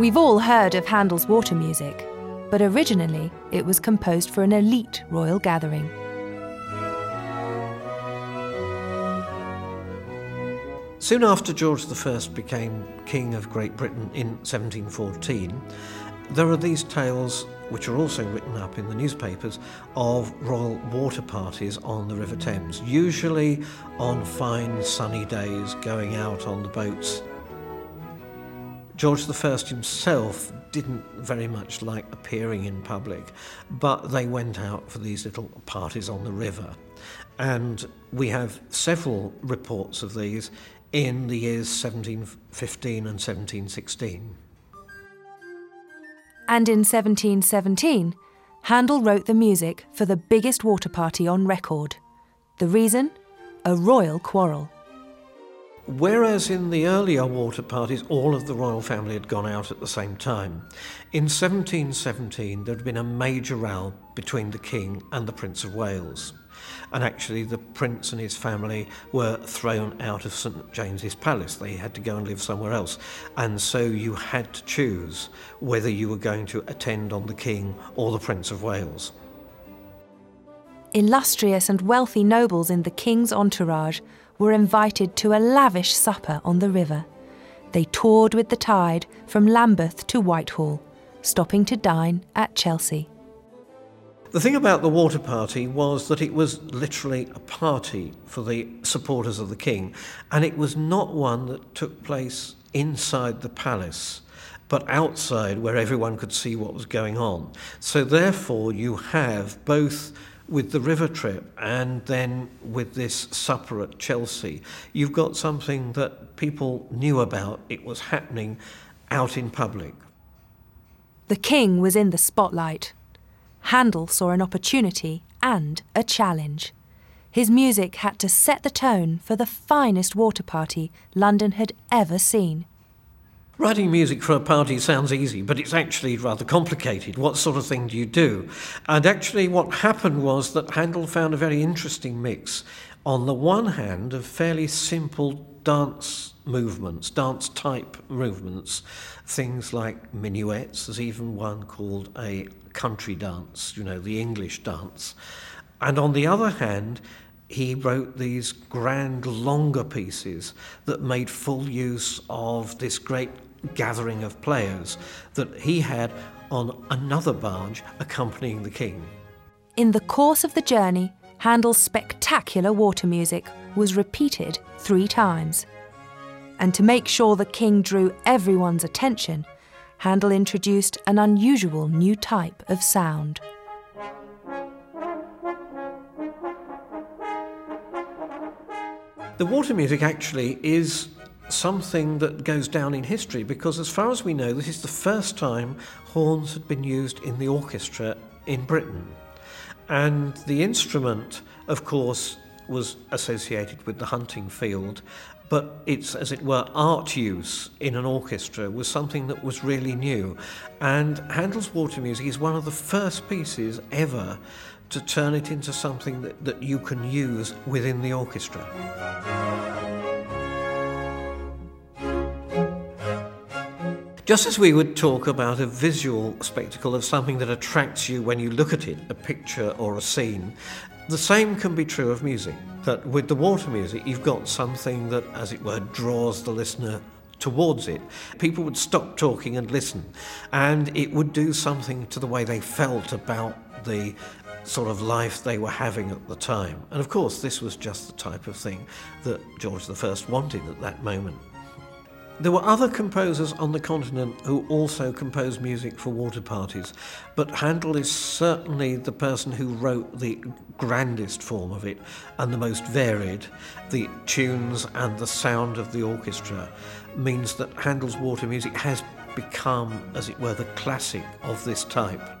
We've all heard of Handel's water music, but originally it was composed for an elite royal gathering. Soon after George I became King of Great Britain in 1714, there are these tales, which are also written up in the newspapers, of royal water parties on the River Thames, usually on fine sunny days, going out on the boats. George I himself didn't very much like appearing in public, but they went out for these little parties on the river. And we have several reports of these in the years 1715 and 1716. And in 1717, Handel wrote the music for the biggest water party on record. The reason? A royal quarrel. Whereas in the earlier water parties, all of the royal family had gone out at the same time, in 1717 there had been a major row between the King and the Prince of Wales. And actually the Prince and his family were thrown out of St. James's Palace. They had to go and live somewhere else. And so you had to choose whether you were going to attend on the King or the Prince of Wales. Illustrious and wealthy nobles in the King's entourage were invited to a lavish supper on the river. They toured with the tide from Lambeth to Whitehall, stopping to dine at Chelsea. The thing about the water party was that it was literally a party for the supporters of the King, and it was not one that took place inside the palace, but outside where everyone could see what was going on. So therefore you have both with the river trip and then with this supper at Chelsea, you've got something that people knew about. It was happening out in public. The King was in the spotlight. Handel saw an opportunity and a challenge. His music had to set the tone for the finest water party London had ever seen. Writing music for a party sounds easy, but it's actually rather complicated. What sort of thing do you do? And actually what happened was that Handel found a very interesting mix. On the one hand, of fairly simple dance movements, dance-type movements, things like minuets. There's even one called a country dance, you know, the English dance. And on the other hand, he wrote these grand, longer pieces that made full use of this great gathering of players that he had on another barge accompanying the King. In the course of the journey, Handel's spectacular water music was repeated 3 times. And to make sure the King drew everyone's attention, Handel introduced an unusual new type of sound. The water music actually is something that goes down in history because, as far as we know, this is the first time horns had been used in the orchestra in Britain. And the instrument, of course, was associated with the hunting field, but its, as it were, art use in an orchestra was something that was really new. And Handel's water music is one of the first pieces ever to turn it into something that you can use within the orchestra. Just as we would talk about a visual spectacle of something that attracts you when you look at it, a picture or a scene, the same can be true of music, that with the water music you've got something that, as it were, draws the listener towards it. People would stop talking and listen, and it would do something to the way they felt about the sort of life they were having at the time. And of course, this was just the type of thing that George I wanted at that moment. There were other composers on the continent who also composed music for water parties, but Handel is certainly the person who wrote the grandest form of it and the most varied. The tunes and the sound of the orchestra means that Handel's water music has become, as it were, the classic of this type.